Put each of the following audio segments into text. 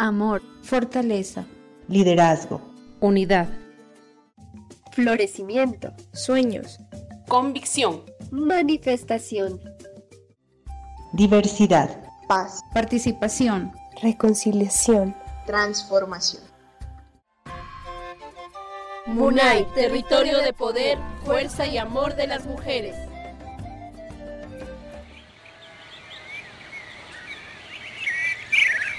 amor, fortaleza, liderazgo, unidad, florecimiento, sueños, convicción, manifestación, diversidad, paz, participación, reconciliación, transformación. Munay, territorio de poder, fuerza y amor de las mujeres.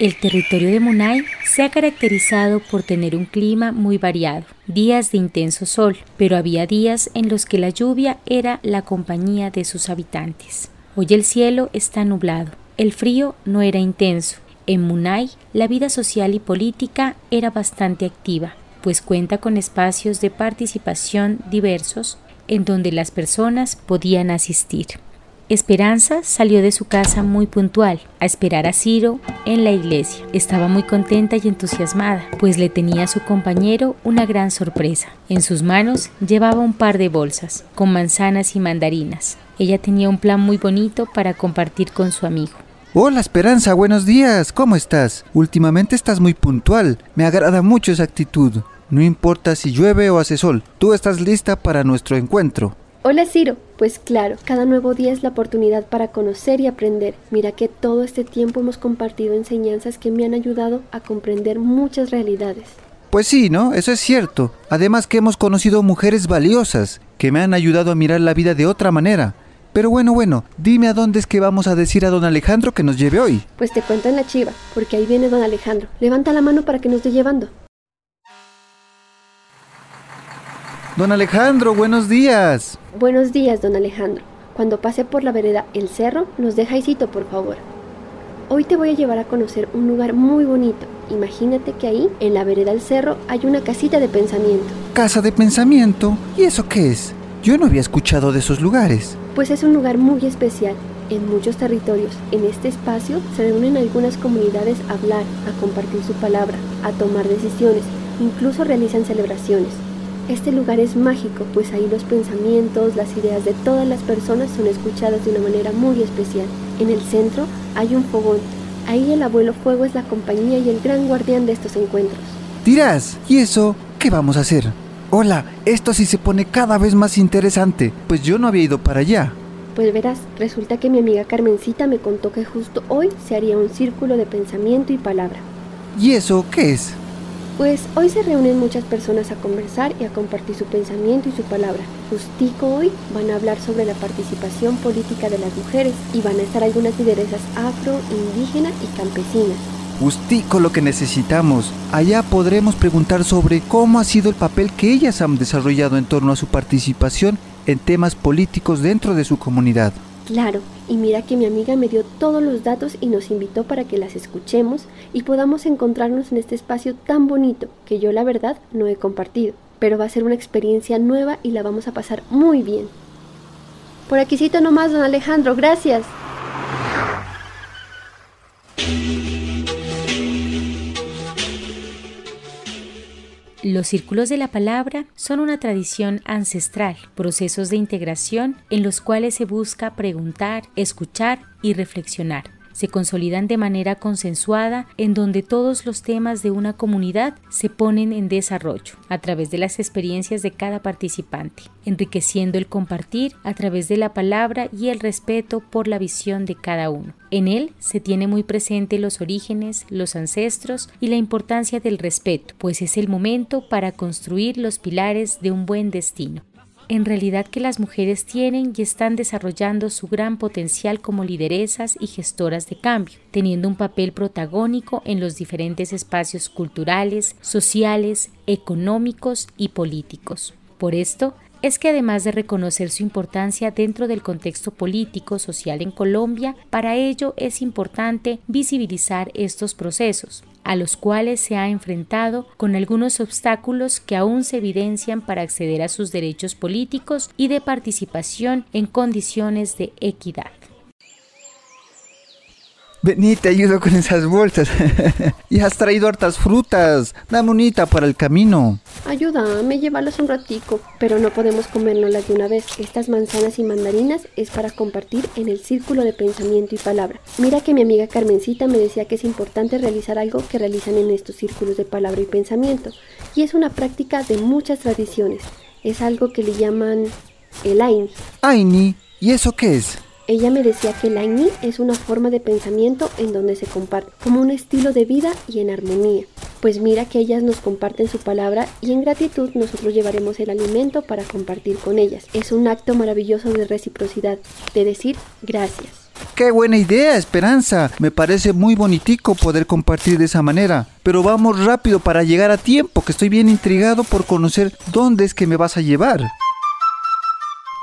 El territorio de Munay se ha caracterizado por tener un clima muy variado, días de intenso sol, pero había días en los que la lluvia era la compañía de sus habitantes. Hoy el cielo está nublado, el frío no era intenso. En Munay, la vida social y política era bastante activa, pues cuenta con espacios de participación diversos en donde las personas podían asistir. Esperanza salió de su casa muy puntual a esperar a Ciro en la iglesia. Estaba muy contenta y entusiasmada, pues le tenía a su compañero una gran sorpresa. En sus manos llevaba un par de bolsas con manzanas y mandarinas. Ella tenía un plan muy bonito para compartir con su amigo. Hola Esperanza, buenos días, ¿cómo estás? Últimamente estás muy puntual, me agrada mucho esa actitud. No importa si llueve o hace sol, tú estás lista para nuestro encuentro. Hola Ciro, pues claro, cada nuevo día es la oportunidad para conocer y aprender. Mira que todo este tiempo hemos compartido enseñanzas que me han ayudado a comprender muchas realidades. Pues sí, ¿no? Eso es cierto. Además que hemos conocido mujeres valiosas que me han ayudado a mirar la vida de otra manera. Pero bueno, dime a dónde es que vamos a decir a don Alejandro que nos lleve hoy. Pues te cuento en la chiva, porque ahí viene don Alejandro. Levanta la mano para que nos esté llevando. Don Alejandro, buenos días. Buenos días, don Alejandro. Cuando pase por la vereda El Cerro, nos deja Isito, por favor. Hoy te voy a llevar a conocer un lugar muy bonito. Imagínate que ahí, en la vereda El Cerro, hay una casita de pensamiento. ¿Casa de pensamiento? ¿Y eso qué es? Yo no había escuchado de esos lugares. Pues es un lugar muy especial. En muchos territorios, en este espacio, se reúnen algunas comunidades a hablar, a compartir su palabra, a tomar decisiones, incluso realizan celebraciones. Este lugar es mágico, pues ahí los pensamientos, las ideas de todas las personas son escuchadas de una manera muy especial. En el centro hay un fogón. Ahí el abuelo Fuego es la compañía y el gran guardián de estos encuentros. Dirás, ¿y eso qué vamos a hacer? Hola, esto sí se pone cada vez más interesante, pues yo no había ido para allá. Pues verás, resulta que mi amiga Carmencita me contó que justo hoy se haría un círculo de pensamiento y palabra. ¿Y eso qué es? Pues hoy se reúnen muchas personas a conversar y a compartir su pensamiento y su palabra. Justico hoy van a hablar sobre la participación política de las mujeres y van a estar algunas lideresas afro, indígena y campesinas. Justico lo que necesitamos. Allá podremos preguntar sobre cómo ha sido el papel que ellas han desarrollado en torno a su participación en temas políticos dentro de su comunidad. Claro, y mira que mi amiga me dio todos los datos y nos invitó para que las escuchemos y podamos encontrarnos en este espacio tan bonito que yo la verdad no he compartido, pero va a ser una experiencia nueva y la vamos a pasar muy bien. Por aquícito nomás, don Alejandro, gracias. Los círculos de la palabra son una tradición ancestral, procesos de integración en los cuales se busca preguntar, escuchar y reflexionar. Se consolidan de manera consensuada en donde todos los temas de una comunidad se ponen en desarrollo a través de las experiencias de cada participante, enriqueciendo el compartir a través de la palabra y el respeto por la visión de cada uno. En él se tiene muy presente los orígenes, los ancestros y la importancia del respeto, pues es el momento para construir los pilares de un buen destino. En realidad que las mujeres tienen y están desarrollando su gran potencial como lideresas y gestoras de cambio, teniendo un papel protagónico en los diferentes espacios culturales, sociales, económicos y políticos. Por esto es que además de reconocer su importancia dentro del contexto político social en Colombia, para ello es importante visibilizar estos procesos, a los cuales se ha enfrentado con algunos obstáculos que aún se evidencian para acceder a sus derechos políticos y de participación en condiciones de equidad. Vení, te ayudo con esas bolsas. Y has traído hartas frutas. Dame unita para el camino. Ayúdame, llévalas un ratico. Pero no podemos comérnoslas de una vez. Estas manzanas y mandarinas es para compartir en el círculo de pensamiento y palabra. Mira que mi amiga Carmencita me decía que es importante realizar algo que realizan en estos círculos de palabra y pensamiento. Y es una práctica de muchas tradiciones. Es algo que le llaman el Aini. Aini, ¿y eso qué es? Ella me decía que el Aini es una forma de pensamiento en donde se comparte como un estilo de vida y en armonía. Pues mira que ellas nos comparten su palabra y en gratitud nosotros llevaremos el alimento para compartir con ellas. Es un acto maravilloso de reciprocidad, de decir gracias. ¡Qué buena idea, Esperanza! Me parece muy bonitico poder compartir de esa manera. Pero vamos rápido para llegar a tiempo, que estoy bien intrigado por conocer dónde es que me vas a llevar.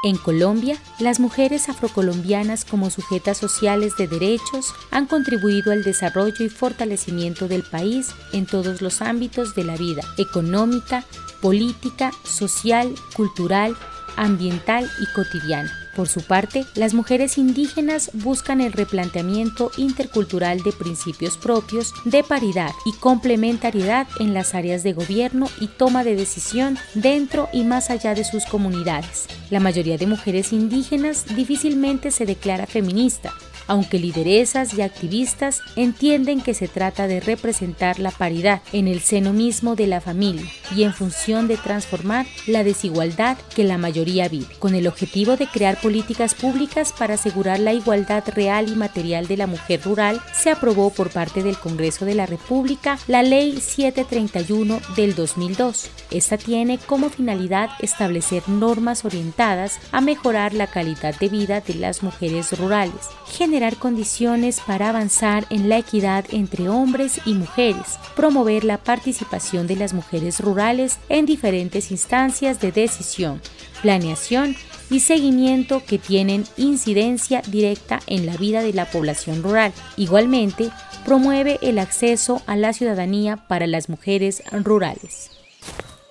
En Colombia, las mujeres afrocolombianas como sujetas sociales de derechos han contribuido al desarrollo y fortalecimiento del país en todos los ámbitos de la vida, económica, política, social, cultural, ambiental y cotidiana. Por su parte, las mujeres indígenas buscan el replanteamiento intercultural de principios propios de paridad y complementariedad en las áreas de gobierno y toma de decisión dentro y más allá de sus comunidades. La mayoría de mujeres indígenas difícilmente se declara feminista, aunque lideresas y activistas entienden que se trata de representar la paridad en el seno mismo de la familia y en función de transformar la desigualdad que la mayoría vive, con el objetivo de crear políticas públicas para asegurar la igualdad real y material de la mujer rural. Se aprobó por parte del Congreso de la República la Ley 731 del 2002. Esta tiene como finalidad establecer normas orientadas a mejorar la calidad de vida de las mujeres rurales, generar condiciones para avanzar en la equidad entre hombres y mujeres, promover la participación de las mujeres rurales en diferentes instancias de decisión, planeación y seguimiento que tienen incidencia directa en la vida de la población rural. Igualmente, promueve el acceso a la ciudadanía para las mujeres rurales.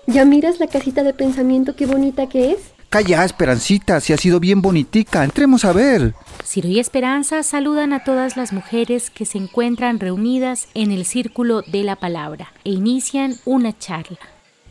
¿Ya miras la casita de pensamiento qué bonita que es? Calla, Esperancita, si ha sido bien bonitica, entremos a ver. Ciro y Esperanza saludan a todas las mujeres que se encuentran reunidas en el círculo de la palabra e inician una charla.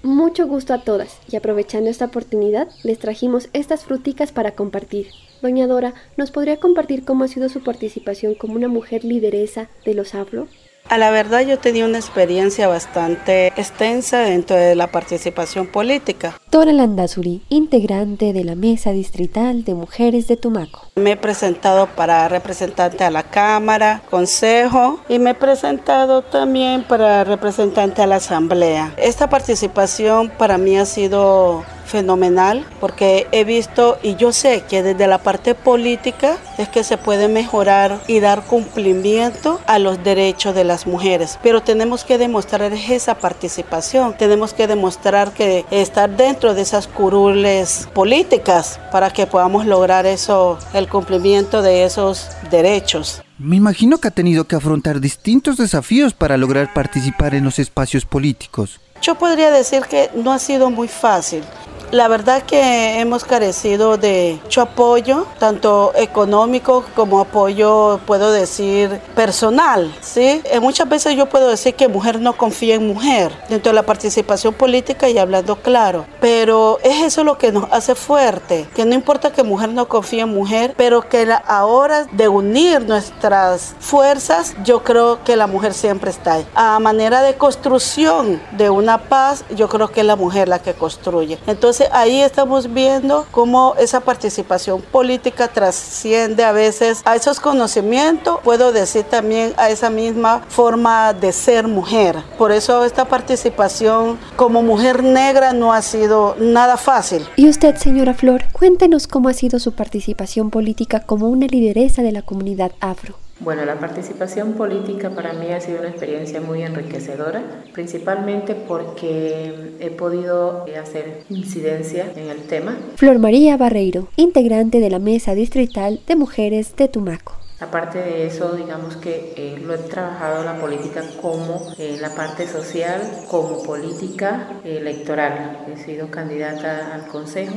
Mucho gusto a todas, y aprovechando esta oportunidad, les trajimos estas fruticas para compartir. Doña Dora, ¿nos podría compartir cómo ha sido su participación como una mujer lideresa de los afro? A la verdad, yo tenía una experiencia bastante extensa dentro de la participación política. Tora Landázuri, integrante de la Mesa Distrital de Mujeres de Tumaco. Me he presentado para representante a la Cámara, Consejo, y me he presentado también para representante a la Asamblea. Esta participación para mí ha sido fenomenal porque he visto y yo sé que desde la parte política es que se puede mejorar y dar cumplimiento a los derechos de las mujeres, pero tenemos que demostrar esa participación, tenemos que demostrar que estar dentro de esas curules políticas para que podamos lograr eso, el cumplimiento de esos derechos. Me imagino que ha tenido que afrontar distintos desafíos para lograr participar en los espacios políticos. Yo podría decir que no ha sido muy fácil. La verdad que hemos carecido de mucho apoyo, tanto económico como apoyo, puedo decir, personal, ¿sí? Muchas veces yo puedo decir que mujer no confía en mujer, dentro de la participación política y hablando claro. Pero es eso lo que nos hace fuerte, que no importa que mujer no confíe en mujer, pero que a horas de unir nuestras fuerzas, yo creo que la mujer siempre está ahí. A manera de construcción de una paz, yo creo que es la mujer la que construye. Entonces, ahí estamos viendo cómo esa participación política trasciende a veces a esos conocimientos, puedo decir también a esa misma forma de ser mujer. Por eso esta participación como mujer negra no ha sido nada fácil. Y usted, señora Flor, cuéntenos cómo ha sido su participación política como una lideresa de la comunidad afro. Bueno, la participación política para mí ha sido una experiencia muy enriquecedora, principalmente porque he podido hacer incidencia en el tema. Flor María Barreiro, integrante de la Mesa Distrital de Mujeres de Tumaco. Aparte de eso, digamos que lo he trabajado la política como la parte social, como política electoral. He sido candidata al consejo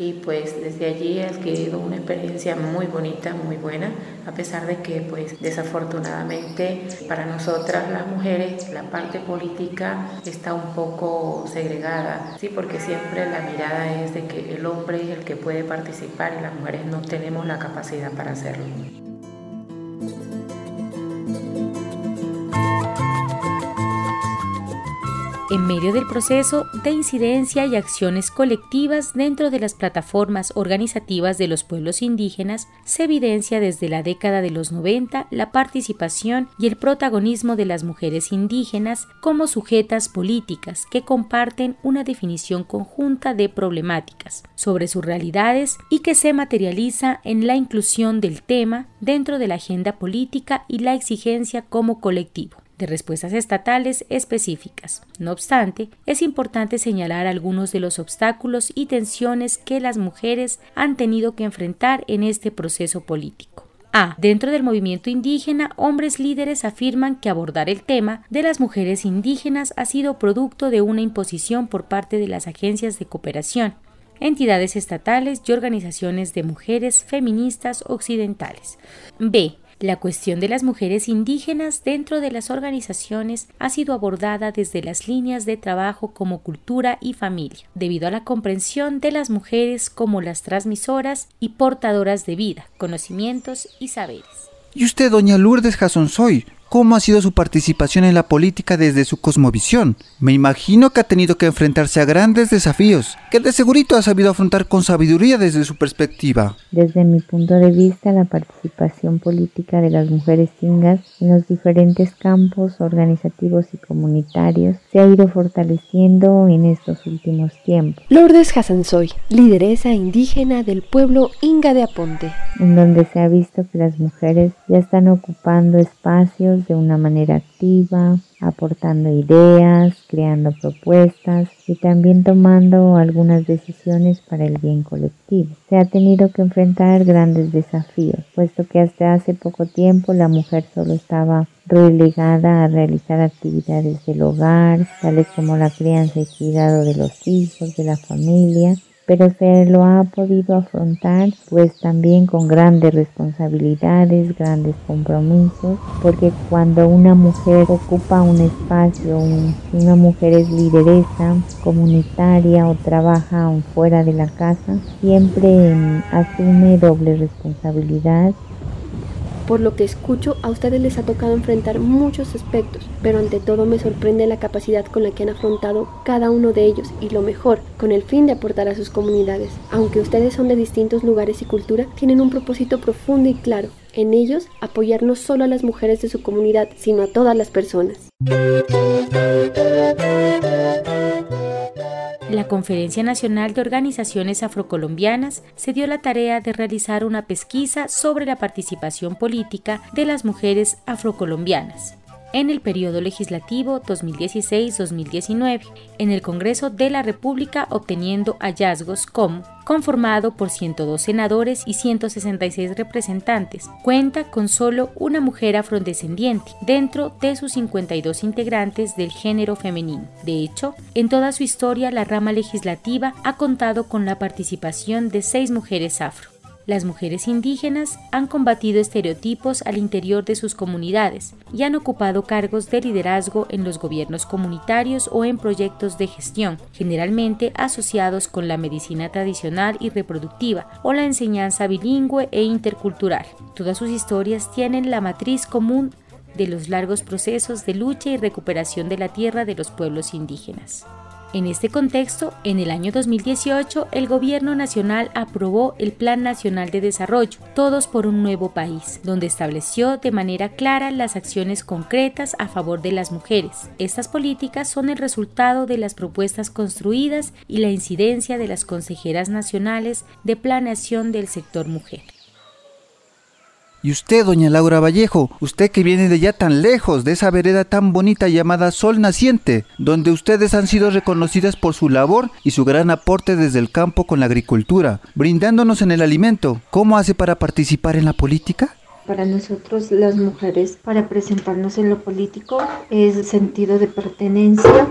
y pues desde allí he adquirido una experiencia muy bonita, muy buena, a pesar de que pues desafortunadamente para nosotras las mujeres la parte política está un poco segregada, sí, porque siempre la mirada es de que el hombre es el que puede participar y las mujeres no tenemos la capacidad para hacerlo. En medio del proceso de incidencia y acciones colectivas dentro de las plataformas organizativas de los pueblos indígenas, se evidencia desde la década de los 90 la participación y el protagonismo de las mujeres indígenas como sujetas políticas que comparten una definición conjunta de problemáticas sobre sus realidades y que se materializa en la inclusión del tema dentro de la agenda política y la exigencia como colectivo de respuestas estatales específicas. No obstante, es importante señalar algunos de los obstáculos y tensiones que las mujeres han tenido que enfrentar en este proceso político. A. Dentro del movimiento indígena, hombres líderes afirman que abordar el tema de las mujeres indígenas ha sido producto de una imposición por parte de las agencias de cooperación, entidades estatales y organizaciones de mujeres feministas occidentales. B. La cuestión de las mujeres indígenas dentro de las organizaciones ha sido abordada desde las líneas de trabajo como cultura y familia, debido a la comprensión de las mujeres como las transmisoras y portadoras de vida, conocimientos y saberes. ¿Y usted, doña Lourdes Hassansoy, cómo ha sido su participación en la política desde su cosmovisión? Me imagino que ha tenido que enfrentarse a grandes desafíos, que de segurito ha sabido afrontar con sabiduría desde su perspectiva. Desde mi punto de vista, la participación política de las mujeres tingas en los diferentes campos organizativos y comunitarios se ha ido fortaleciendo en estos últimos tiempos. Lourdes Hassansoy, lideresa indígena del pueblo inga de Aponte, en donde se ha visto que las mujeres ya están ocupando espacios de una manera activa, aportando ideas, creando propuestas y también tomando algunas decisiones para el bien colectivo. Se ha tenido que enfrentar grandes desafíos, puesto que hasta hace poco tiempo la mujer solo estaba relegada a realizar actividades del hogar, tales como la crianza y cuidado de los hijos, de la familia, pero se lo ha podido afrontar pues también con grandes responsabilidades, grandes compromisos, porque cuando una mujer ocupa un espacio, una mujer es lideresa comunitaria o trabaja fuera de la casa, siempre asume doble responsabilidad. Por lo que escucho, a ustedes les ha tocado enfrentar muchos aspectos, pero ante todo me sorprende la capacidad con la que han afrontado cada uno de ellos y lo mejor, con el fin de aportar a sus comunidades. Aunque ustedes son de distintos lugares y cultura, tienen un propósito profundo y claro. En ellos, apoyar no solo a las mujeres de su comunidad, sino a todas las personas. La Conferencia Nacional de Organizaciones Afrocolombianas se dio la tarea de realizar una pesquisa sobre la participación política de las mujeres afrocolombianas en el periodo legislativo 2016-2019 en el Congreso de la República, obteniendo hallazgos como: conformado por 102 senadores y 166 representantes, cuenta con solo una mujer afrodescendiente dentro de sus 52 integrantes del género femenino. De hecho, en toda su historia la rama legislativa ha contado con la participación de 6 mujeres afro. Las mujeres indígenas han combatido estereotipos al interior de sus comunidades y han ocupado cargos de liderazgo en los gobiernos comunitarios o en proyectos de gestión, generalmente asociados con la medicina tradicional y reproductiva o la enseñanza bilingüe e intercultural. Todas sus historias tienen la matriz común de los largos procesos de lucha y recuperación de la tierra de los pueblos indígenas. En este contexto, en el año 2018, el Gobierno Nacional aprobó el Plan Nacional de Desarrollo Todos por un Nuevo País, donde estableció de manera clara las acciones concretas a favor de las mujeres. Estas políticas son el resultado de las propuestas construidas y la incidencia de las consejeras nacionales de planeación del sector mujer. Y usted, doña Laura Vallejo, usted que viene de ya tan lejos, de esa vereda tan bonita llamada Sol Naciente, donde ustedes han sido reconocidas por su labor y su gran aporte desde el campo con la agricultura, brindándonos en el alimento, ¿cómo hace para participar en la política? Para nosotros las mujeres, para presentarnos en lo político, es el sentido de pertenencia.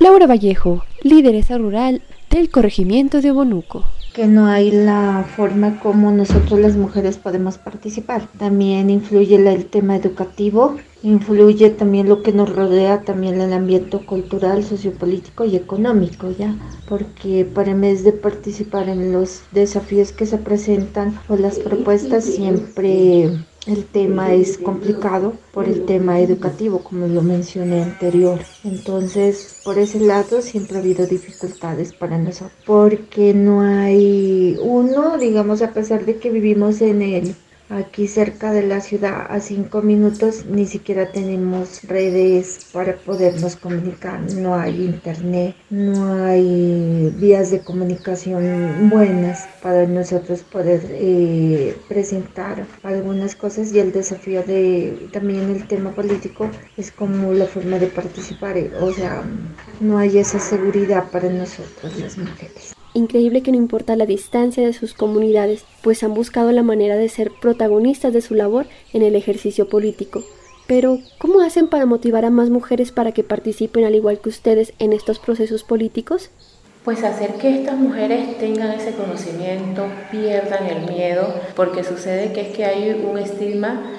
Laura Vallejo, lideresa rural del corregimiento de Bonuco. que no hay la forma como nosotros las mujeres podemos participar. También influye el tema educativo, influye también lo que nos rodea, también el ambiente cultural, sociopolítico y económico, ¿ya? Porque para en vez de participar en los desafíos que se presentan o las propuestas, siempre el tema es complicado por el tema educativo, como lo mencioné anterior. Entonces, por ese lado siempre ha habido dificultades para nosotros, porque no hay uno, digamos, a pesar de que vivimos en el aquí cerca de la ciudad a 5 minutos, ni siquiera tenemos redes para podernos comunicar, no hay internet, no hay vías de comunicación buenas para nosotros poder presentar algunas cosas. Y el desafío de también el tema político es como la forma de participar, o sea, no hay esa seguridad para nosotros las mujeres. Increíble que no importa la distancia de sus comunidades, pues han buscado la manera de ser protagonistas de su labor en el ejercicio político. Pero, ¿cómo hacen para motivar a más mujeres para que participen al igual que ustedes en estos procesos políticos? Pues hacer que estas mujeres tengan ese conocimiento, pierdan el miedo, porque sucede que es que hay un estigma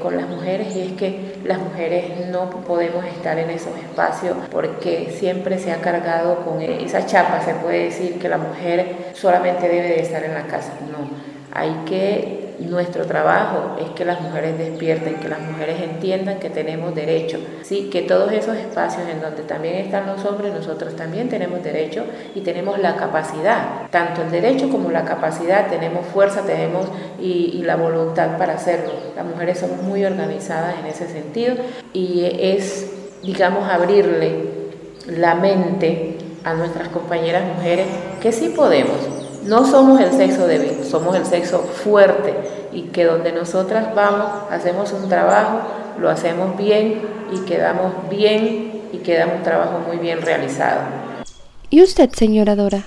con las mujeres, y es que las mujeres no podemos estar en esos espacios porque siempre se ha cargado con esa chapa, se puede decir que la mujer solamente debe de estar en la casa. No, hay que, nuestro trabajo es que las mujeres despierten, que las mujeres entiendan que tenemos derecho, ¿sí? Que todos esos espacios en donde también están los hombres, nosotros también tenemos derecho y tenemos la capacidad, tanto el derecho como la capacidad, tenemos fuerza, tenemos y la voluntad para hacerlo. Las mujeres somos muy organizadas en ese sentido, y es, digamos, abrirle la mente a nuestras compañeras mujeres que sí podemos. No somos el sexo débil, somos el sexo fuerte, y que donde nosotras vamos, hacemos un trabajo, lo hacemos bien y quedamos bien, y queda un trabajo muy bien realizado. ¿Y usted, señora Dora?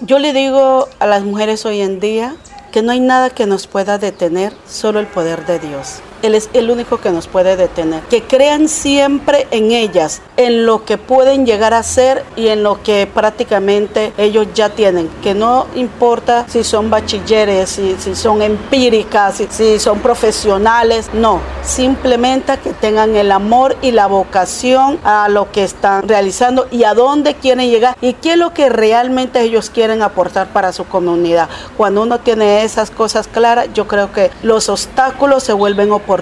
Yo le digo a las mujeres hoy en día que no hay nada que nos pueda detener, solo el poder de Dios. Él es el único que nos puede detener. Que crean siempre en ellas, en lo que pueden llegar a ser y en lo que prácticamente ellos ya tienen. Que no importa si son bachilleres, si son empíricas, si son profesionales. No, simplemente que tengan el amor y la vocación a lo que están realizando y a dónde quieren llegar y qué es lo que realmente ellos quieren aportar para su comunidad. Cuando uno tiene esas cosas claras, yo creo que los obstáculos se vuelven oportunidad.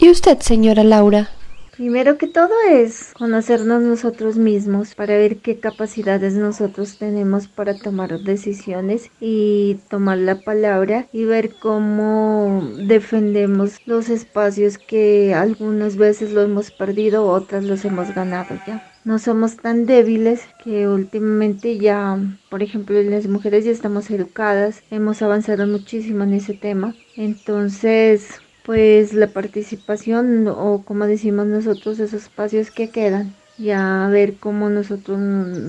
¿Y usted, señora Laura? Primero que todo es conocernos nosotros mismos para ver qué capacidades nosotros tenemos para tomar decisiones y tomar la palabra, y ver cómo defendemos los espacios que algunas veces lo hemos perdido, otras los hemos ganado ya. No somos tan débiles, que últimamente ya, por ejemplo, las mujeres ya estamos educadas, hemos avanzado muchísimo en ese tema. Entonces, pues la participación, o como decimos nosotros, esos espacios que quedan, ya ver cómo nosotros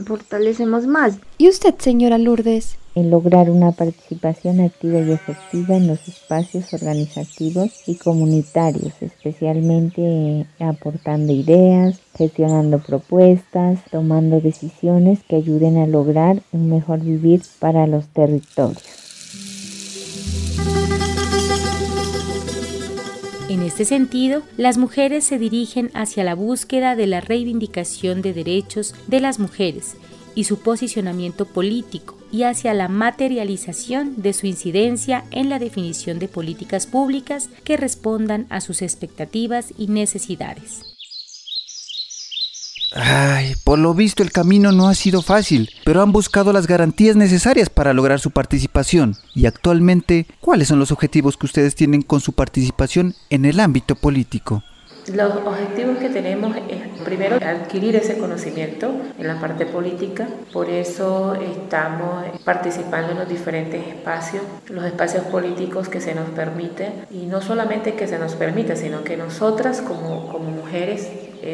fortalecemos más. ¿Y usted, señora Lourdes? En lograr una participación activa y efectiva en los espacios organizativos y comunitarios, especialmente aportando ideas, gestionando propuestas, tomando decisiones que ayuden a lograr un mejor vivir para los territorios. En este sentido, las mujeres se dirigen hacia la búsqueda de la reivindicación de derechos de las mujeres y su posicionamiento político, y hacia la materialización de su incidencia en la definición de políticas públicas que respondan a sus expectativas y necesidades. Ay, por lo visto el camino no ha sido fácil, pero han buscado las garantías necesarias para lograr su participación. Y actualmente, ¿cuáles son los objetivos que ustedes tienen con su participación en el ámbito político? Los objetivos que tenemos es, primero, adquirir ese conocimiento en la parte política. Por eso estamos participando en los diferentes espacios, los espacios políticos que se nos permiten, y no solamente que se nos permita, sino que nosotras como mujeres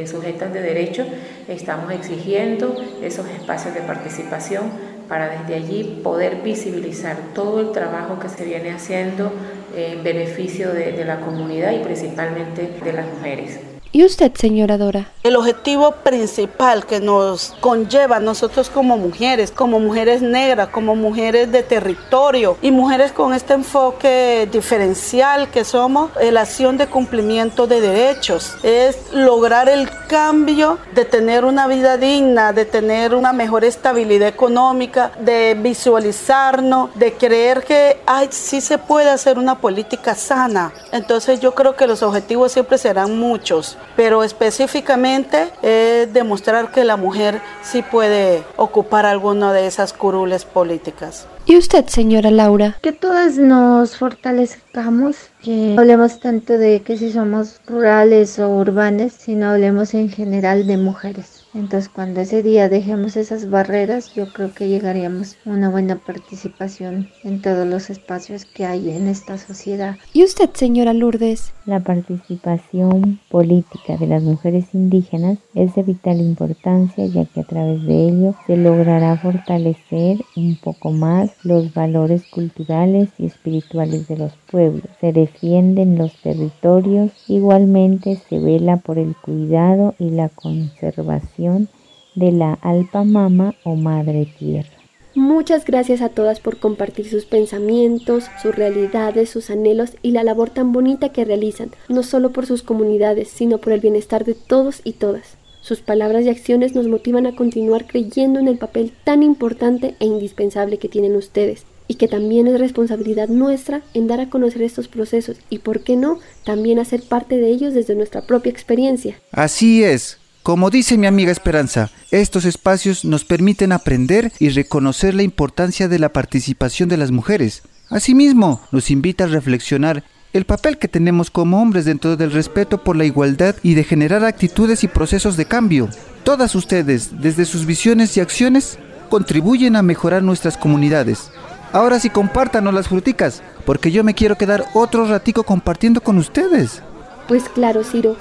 sujetas de derecho estamos exigiendo esos espacios de participación para desde allí poder visibilizar todo el trabajo que se viene haciendo en beneficio de la comunidad y principalmente de las mujeres. ¿Y usted, señora Dora? El objetivo principal que nos conlleva nosotros como mujeres negras, como mujeres de territorio y mujeres con este enfoque diferencial que somos, la acción de cumplimiento de derechos, es lograr el cambio de tener una vida digna, de tener una mejor estabilidad económica, de visualizarnos, de creer que sí se puede hacer una política sana. Entonces yo creo que los objetivos siempre serán muchos, pero específicamente es demostrar que la mujer sí puede ocupar alguna de esas curules políticas. ¿Y usted, señora Laura? Que todas nos fortalezcamos, que no hablemos tanto de que si somos rurales o urbanas, sino hablemos en general de mujeres. Entonces, cuando ese día dejemos esas barreras, yo creo que llegaríamos a una buena participación en todos los espacios que hay en esta sociedad. ¿Y usted, señora Lourdes? La participación política de las mujeres indígenas es de vital importancia, ya que a través de ello se logrará fortalecer un poco más los valores culturales y espirituales de los pueblos, se defienden los territorios, igualmente se vela por el cuidado y la conservación de la Alpamama o Madre Tierra. Muchas gracias a todas por compartir sus pensamientos, sus realidades, sus anhelos y la labor tan bonita que realizan, no solo por sus comunidades, sino por el bienestar de todos y todas. Sus palabras y acciones nos motivan a continuar creyendo en el papel tan importante e indispensable que tienen ustedes, y que también es responsabilidad nuestra en dar a conocer estos procesos y, por qué no, también hacer parte de ellos desde nuestra propia experiencia. Así es. Como dice mi amiga Esperanza, estos espacios nos permiten aprender y reconocer la importancia de la participación de las mujeres. Asimismo, nos invita a reflexionar el papel que tenemos como hombres dentro del respeto por la igualdad y de generar actitudes y procesos de cambio. Todas ustedes, desde sus visiones y acciones, contribuyen a mejorar nuestras comunidades. Ahora sí, compártanos las fruticas, porque yo me quiero quedar otro ratico compartiendo con ustedes. Pues claro, Ciro.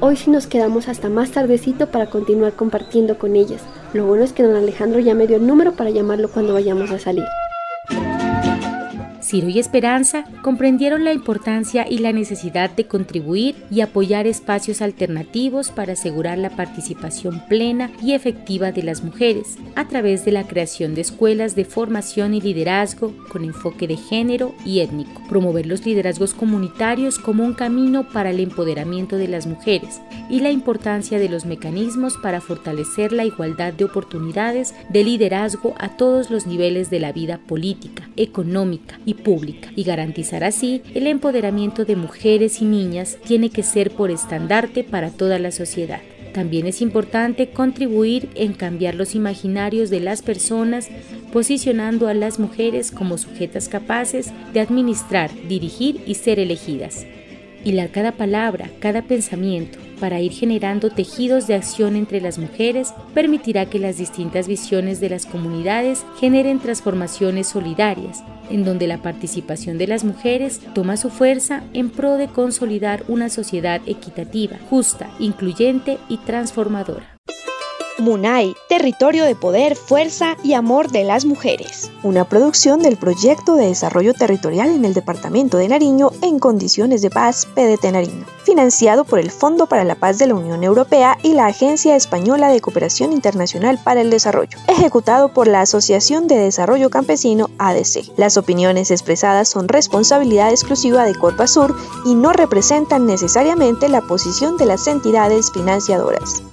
Hoy sí nos quedamos hasta más tardecito para continuar compartiendo con ellas. Lo bueno es que don Alejandro ya me dio el número para llamarlo cuando vayamos a salir. Ciro y Esperanza comprendieron la importancia y la necesidad de contribuir y apoyar espacios alternativos para asegurar la participación plena y efectiva de las mujeres a través de la creación de escuelas de formación y liderazgo con enfoque de género y étnico, promover los liderazgos comunitarios como un camino para el empoderamiento de las mujeres y la importancia de los mecanismos para fortalecer la igualdad de oportunidades de liderazgo a todos los niveles de la vida política, económica y pública, y garantizar así el empoderamiento de mujeres y niñas tiene que ser por estandarte para toda la sociedad. También es importante contribuir en cambiar los imaginarios de las personas, posicionando a las mujeres como sujetas capaces de administrar, dirigir y ser elegidas. Hilar cada palabra, cada pensamiento, para ir generando tejidos de acción entre las mujeres permitirá que las distintas visiones de las comunidades generen transformaciones solidarias, en donde la participación de las mujeres toma su fuerza en pro de consolidar una sociedad equitativa, justa, incluyente y transformadora. Munay, territorio de poder, fuerza y amor de las mujeres. Una producción del Proyecto de Desarrollo Territorial en el Departamento de Nariño en Condiciones de Paz, PDT Nariño, financiado por el Fondo para la Paz de la Unión Europea y la Agencia Española de Cooperación Internacional para el Desarrollo, ejecutado por la Asociación de Desarrollo Campesino, ADC. Las opiniones expresadas son responsabilidad exclusiva de Corpasur y no representan necesariamente la posición de las entidades financiadoras.